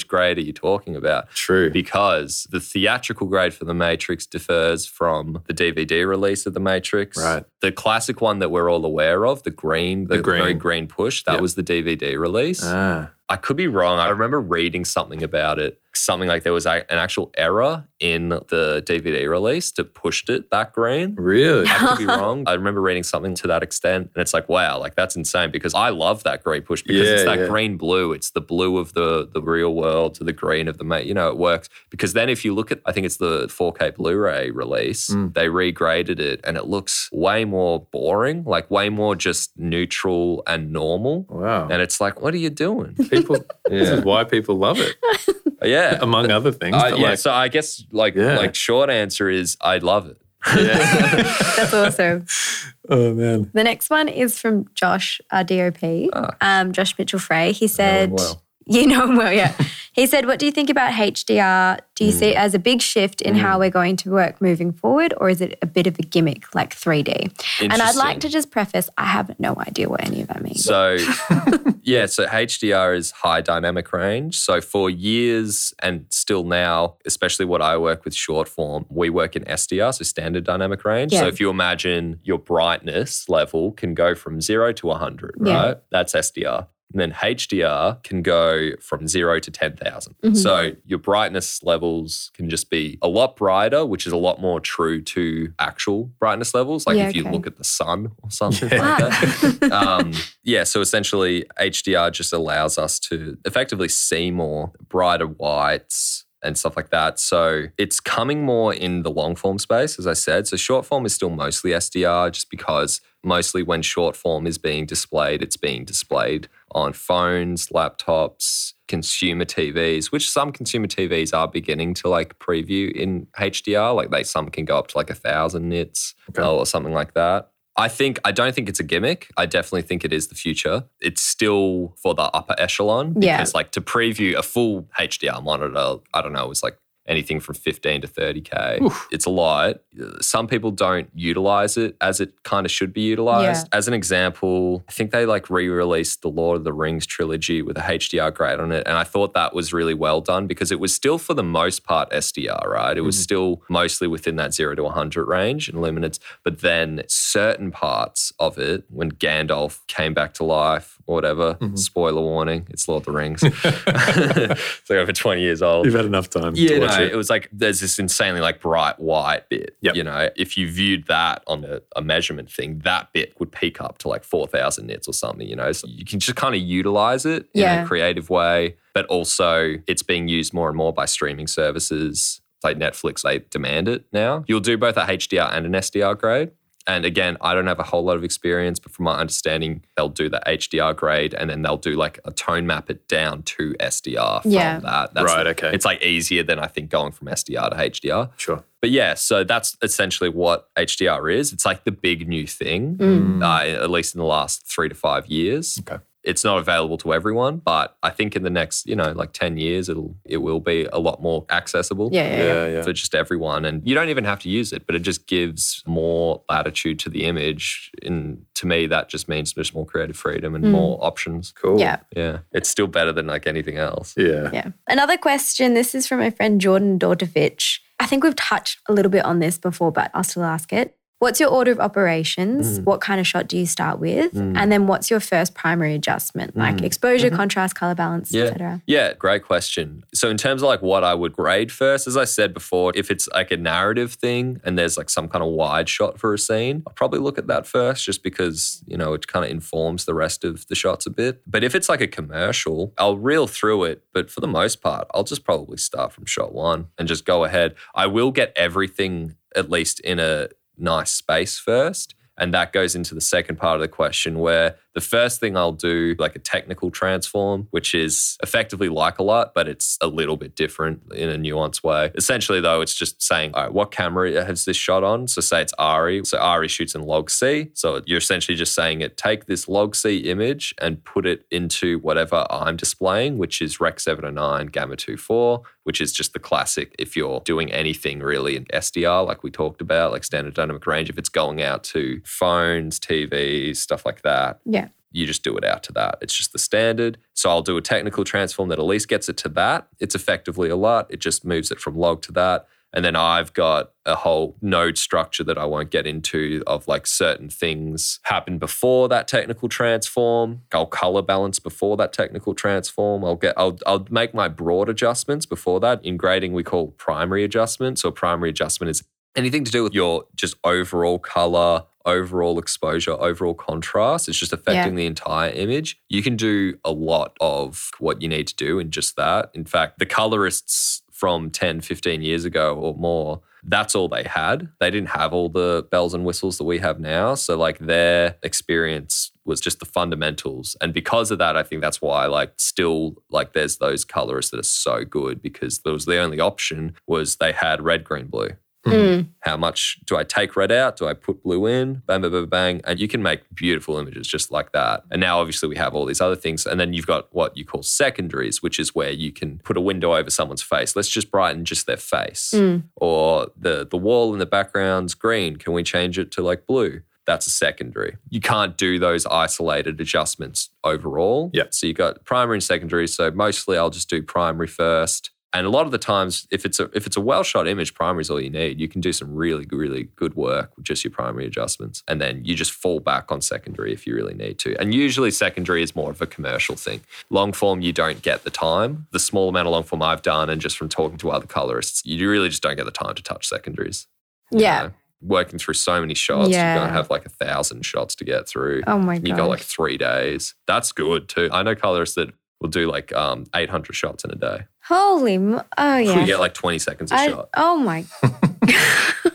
grade are you talking about? True. Because the theatrical grade for The Matrix differs from the DVD release of The Matrix. Right. The classic one that we're all aware of, the green. Very green push, that was the DVD release. Ah. I could be wrong. I remember reading something about it, something like there was an actual error in the DVD release that pushed it back green. Really? I could be wrong. I remember reading something to that extent, and it's like, wow, like that's insane because I love that green push because it's that green-blue. It's the blue of the real world to the green of the, you know, it works. Because then if you look at, I think it's the 4K Blu-ray release, they regraded it and it looks way more boring, like way more just neutral and normal. Wow. And it's like, what are you doing? People, this is why people love it. Yeah. Among other things. So I guess like short answer is I love it. Yeah. That's awesome. Oh, man. The next one is from Josh, our DOP, Josh Mitchell Frey. He said, you know him well, yeah. He said, what do you think about HDR? Do you see it as a big shift in how we're going to work moving forward, or is it a bit of a gimmick like 3D? And I'd like to just preface, I have no idea what any of that means. So, so HDR is high dynamic range. So for years and still now, especially what I work with short form, we work in SDR, so standard dynamic range. Yeah. So if you imagine your brightness level can go from 0 to 100, right? That's SDR. And then HDR can go from 0 to 10,000. Mm-hmm. So your brightness levels can just be a lot brighter, which is a lot more true to actual brightness levels. Like if you look at the sun or something like that. So essentially HDR just allows us to effectively see more brighter whites and stuff like that. So it's coming more in the long form space, as I said. So short form is still mostly SDR just because mostly when short form is being displayed, it's being displayed on phones, laptops, consumer TVs, which some consumer TVs are beginning to like preview in HDR. Like some can go up to like 1,000 nits or something like that. I don't think it's a gimmick. I definitely think it is the future. It's still for the upper echelon because like to preview a full HDR monitor, I don't know, it was like anything from 15 to 30K. Oof. It's a lot. Some people don't utilize it as it kind of should be utilized. Yeah. As an example, I think they like re-released the Lord of the Rings trilogy with a HDR grade on it. And I thought that was really well done because it was still for the most part SDR, right? It was still mostly within that 0 to 100 range in luminance. But then certain parts of it, when Gandalf came back to life or whatever, spoiler warning, it's Lord of the Rings. It's like over 20 years old. You've had enough time to watch. It was like there's this insanely like bright white bit. Yep. You know, if you viewed that on a measurement thing, that bit would peak up to like 4,000 nits or something, you know. So you can just kind of utilize it in a creative way, but also it's being used more and more by streaming services like Netflix. They demand it now. You'll do both a HDR and an SDR grade. And again, I don't have a whole lot of experience, but from my understanding, they'll do the HDR grade and then they'll do like a tone map it down to SDR from that. That's right, okay. It's like easier than I think going from SDR to HDR. Sure. But yeah, so that's essentially what HDR is. It's like the big new thing, at least in the last 3 to 5 years. Okay. It's not available to everyone, but I think in the next, you know, like 10 years, it will be a lot more accessible for just everyone. And you don't even have to use it, but it just gives more latitude to the image. And to me, that just means there's more creative freedom and more options. Cool. Yeah. It's still better than like anything else. Yeah. Another question. This is from my friend Jordan Dortovich. I think we've touched a little bit on this before, but I'll still ask it. What's your order of operations? What kind of shot do you start with? And then what's your first primary adjustment? Like exposure, contrast, color balance, et cetera. Yeah, great question. So in terms of like what I would grade first, as I said before, if it's like a narrative thing and there's like some kind of wide shot for a scene, I'll probably look at that first just because, you know, it kind of informs the rest of the shots a bit. But if it's like a commercial, I'll reel through it. But for the most part, I'll just probably start from shot one and just go ahead. I will get everything at least in a nice space first. And that goes into the second part of the question where The first thing I'll do, like a technical transform, which is effectively like a LUT, but it's a little bit different in a nuanced way. Essentially, though, it's just saying, all right, what camera has this shot on? So say it's ARRI. So ARRI shoots in log C. So you're essentially just saying it, take this log C image and put it into whatever I'm displaying, which is Rec 709 Gamma 24, which is just the classic if you're doing anything really in SDR, like we talked about, like standard dynamic range, if it's going out to phones, TVs, stuff like that. Yeah. You just do it out to that. It's just the standard. So I'll do a technical transform that at least gets it to that. It's effectively a LUT. It just moves it from log to that. And then I've got a whole node structure that I won't get into of like certain things happen before that technical transform. I'll color balance before that technical transform. I'll make my broad adjustments before that. In grading, we call primary adjustment. So primary adjustment is anything to do with your just overall color, overall exposure, overall contrast. It's just affecting the entire image. You can do a lot of what you need to do in just that. In fact, the colorists from 10, 15 years ago or more, that's all they had. They didn't have all the bells and whistles that we have now. So like their experience was just the fundamentals. And because of that, I think that's why like still like there's those colorists that are so good, because there was the only option was they had red, green, blue. How much do I take red out? Do I put blue in? Bang, bang, bang, bang. And you can make beautiful images just like that. And now obviously we have all these other things. And then you've got what you call secondaries, which is where you can put a window over someone's face. Let's just brighten just their face. Or the wall in the background's green. Can we change it to like blue? That's a secondary. You can't do those isolated adjustments overall. Yep. So you've got primary and secondary. So mostly I'll just do primary first. And a lot of the times, if it's a well-shot image, primary is all you need. You can do some really, really good work with just your primary adjustments. And then you just fall back on secondary if you really need to. And usually secondary is more of a commercial thing. Long form, you don't get the time. The small amount of long form I've done and just from talking to other colorists, you really just don't get the time to touch secondaries. Yeah. You know, working through so many shots, you're going to have like 1,000 shots to get through. Oh my God. You got like 3 days. That's good too. I know colorists that will do like 800 shots in a day. Holy, oh yeah. You get like 20 seconds a shot. Oh my.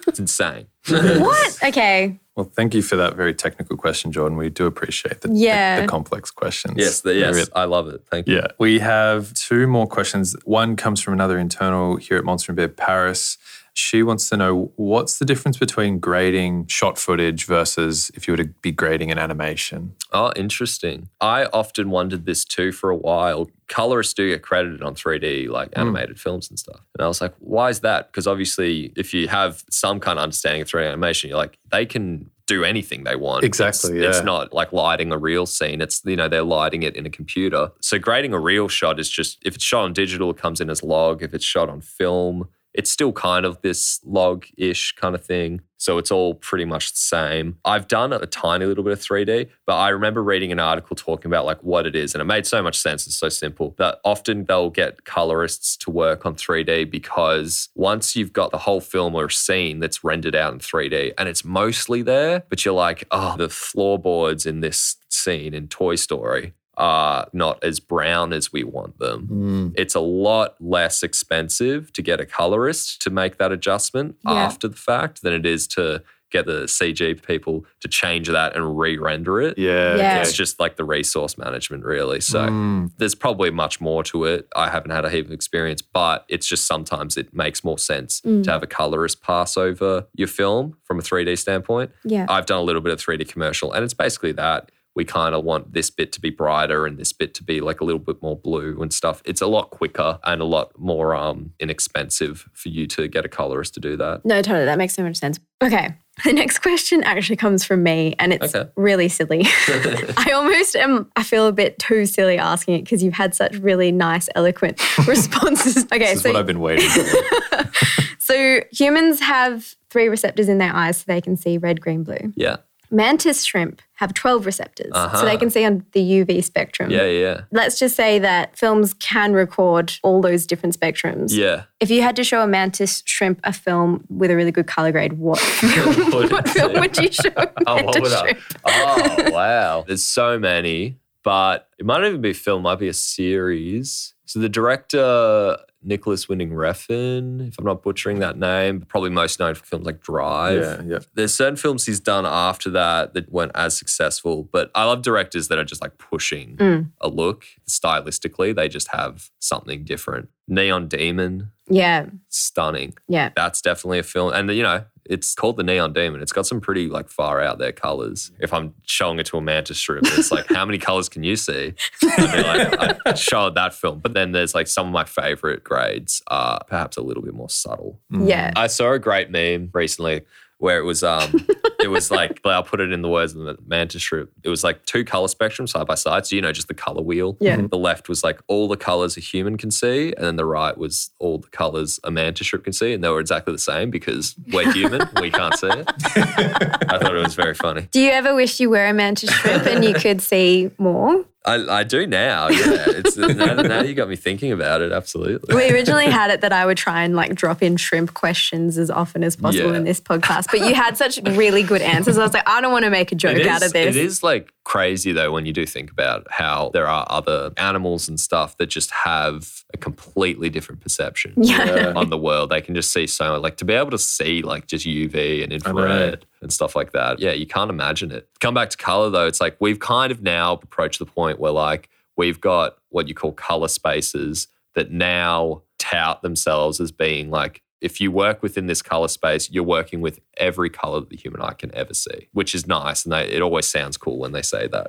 It's insane. What? Okay. Well, thank you for that very technical question, Jordan. We do appreciate the complex questions. Yes, I love it. Thank you. Yeah. We have two more questions. One comes from another internal here at Monster and Bear Paris. She wants to know, what's the difference between grading shot footage versus if you were to be grading an animation? Oh, interesting. I often wondered this too for a while. Colorists do get credited on 3D, like animated films and stuff. And I was like, why is that? Because obviously if you have some kind of understanding of 3D animation, you're like, they can do anything they want. Exactly, It's not like lighting a real scene. It's, you know, they're lighting it in a computer. So grading a real shot is just, if it's shot on digital, it comes in as log. If it's shot on film, it's still kind of this log-ish kind of thing. So it's all pretty much the same. I've done a tiny little bit of 3D, but I remember reading an article talking about like what it is, and it made so much sense. It's so simple that often they'll get colorists to work on 3D because once you've got the whole film or scene that's rendered out in 3D and it's mostly there, but you're like, oh, the floorboards in this scene in Toy Story are not as brown as we want them. It's a lot less expensive to get a colorist to make that adjustment after the fact than it is to get the CG people to change that and re-render it. Yeah. It's just like the resource management really. So there's probably much more to it. I haven't had a heap of experience, but it's just sometimes it makes more sense to have a colorist pass over your film from a 3D standpoint. Yeah. I've done a little bit of 3D commercial and it's basically that. We kind of want this bit to be brighter and this bit to be like a little bit more blue and stuff. It's a lot quicker and a lot more inexpensive for you to get a colorist to do that. No, totally. That makes so much sense. Okay. The next question actually comes from me and it's really silly. I feel a bit too silly asking it because you've had such really nice, eloquent responses. Okay, this is what I've been waiting for. So humans have 3 receptors in their eyes so they can see red, green, blue. Yeah. Mantis shrimp have 12 receptors, so they can see on the UV spectrum. Yeah. Let's just say that films can record all those different spectrums. Yeah. If you had to show a mantis shrimp a film with a really good color grade, what film would you show shrimp? Oh, wow. There's so many, but it might not even be a film, it might be a series. So the director Nicholas Winding Refn, if I'm not butchering that name, probably most known for films like Drive. Yeah. There's certain films he's done after that that weren't as successful, but I love directors that are just like pushing a look stylistically. They just have something different. Neon Demon. Yeah. Stunning. Yeah. That's definitely a film. And, you know, it's called the Neon Demon. It's got some pretty like far out there colors. If I'm showing it to a manta strip, it's like, how many colors can you see? I'd be like, I showed that film. But then there's like some of my favorite grades are perhaps a little bit more subtle. Yeah. I saw a great meme recently where it was like, I'll put it in the words of the manta strip. It was like two color spectrums side by side. So, you know, just the color wheel. Yeah. The left was like all the colors a human can see. And then the right was all the colors a manta strip can see. And they were exactly the same because we're human. We can't see it. I thought it was very funny. Do you ever wish you were a manta strip and you could see more? I do now, yeah. It's, now you got me thinking about it, absolutely. We originally had it that I would try and like drop in shrimp questions as often as possible in this podcast, but you had such really good answers. I was like, I don't want to make a joke out of this. It is like crazy though when you do think about how there are other animals and stuff that just have a completely different perception on the world. They can just see so much. Like to be able to see like just UV and infrared and stuff like that. Yeah, you can't imagine it. Come back to colour though, it's like we've kind of now approached the point where like we've got what you call colour spaces that now tout themselves as being like, if you work within this colour space, you're working with every colour that the human eye can ever see, which is nice. And it always sounds cool when they say that.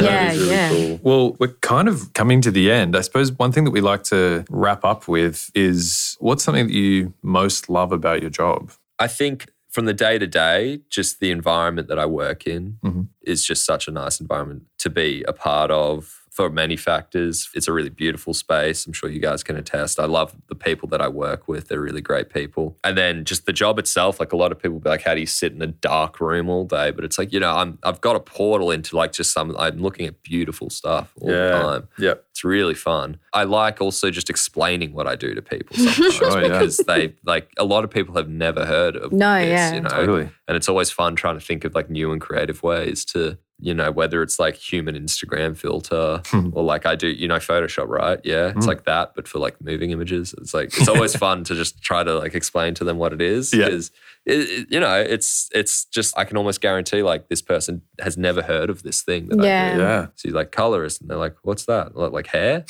Yeah, really cool. Well, we're kind of coming to the end. I suppose one thing that we like to wrap up with is, what's something that you most love about your job? I think from the day to day, just the environment that I work in is just such a nice environment to be a part of. For many factors, it's a really beautiful space. I'm sure you guys can attest. I love the people that I work with. They're really great people. And then just the job itself, like a lot of people be like, how do you sit in a dark room all day? But it's like, you know, I've got a portal into like just I'm looking at beautiful stuff all the time. Yeah. It's really fun. I like also just explaining what I do to people sometimes because they like, a lot of people have never heard of this, you know. Totally. And it's always fun trying to think of like new and creative ways to, you know, whether it's like human Instagram filter or like I do, you know, Photoshop, right? Yeah. It's like that, but for like moving images. It's like, it's always fun to just try to like explain to them what it is. Because, you know, it's just, I can almost guarantee like this person has never heard of this thing that I do. Yeah. So you're like colorist and they're like, what's that? Like hair?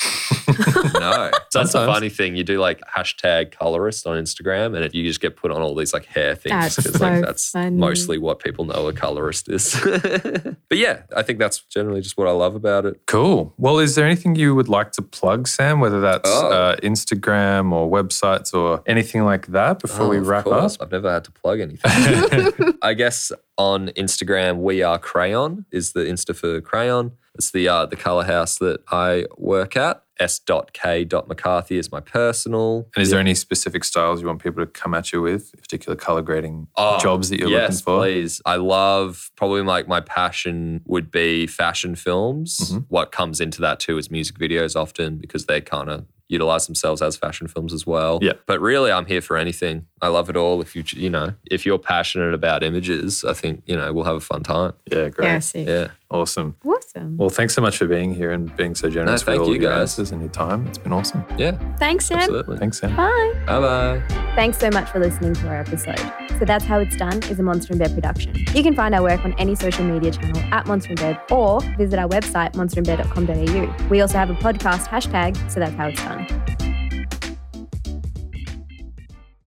No. So that's a funny thing. You do like hashtag colorist on Instagram and you just get put on all these like hair things because that's funny. Mostly what people know a colorist is. But yeah, I think that's generally just what I love about it. Cool. Well, is there anything you would like to plug, Sam, whether that's Instagram or websites or anything like that before we wrap up? I've never had to plug anything. I guess on Instagram, we are Crayon is the Insta for Crayon. It's the colour house that I work at. S.K.McCarthy is my personal. And is there any specific styles you want people to come at you with, particular colour grading jobs that you're looking for? Yes, please. I love, probably like my passion would be fashion films. What comes into that too is music videos often because they kind of utilize themselves as fashion films as well. Yeah. But really, I'm here for anything. I love it all. If if you're passionate about images, I think, you know, we'll have a fun time. Yeah, great. Yeah, I see. Yeah. Awesome. Well, thanks so much for being here and being so generous with all your answers and your time. It's been awesome. Yeah. Thanks, Sam. Absolutely. Thanks, Sam. Bye. Bye-bye. Thanks so much for listening to our episode. So That's How It's Done is a Monster and Bear production. You can find our work on any social media channel at Monster and Bear or visit our website monsterandbear.com.au. We also have a podcast hashtag, So That's How It's Done.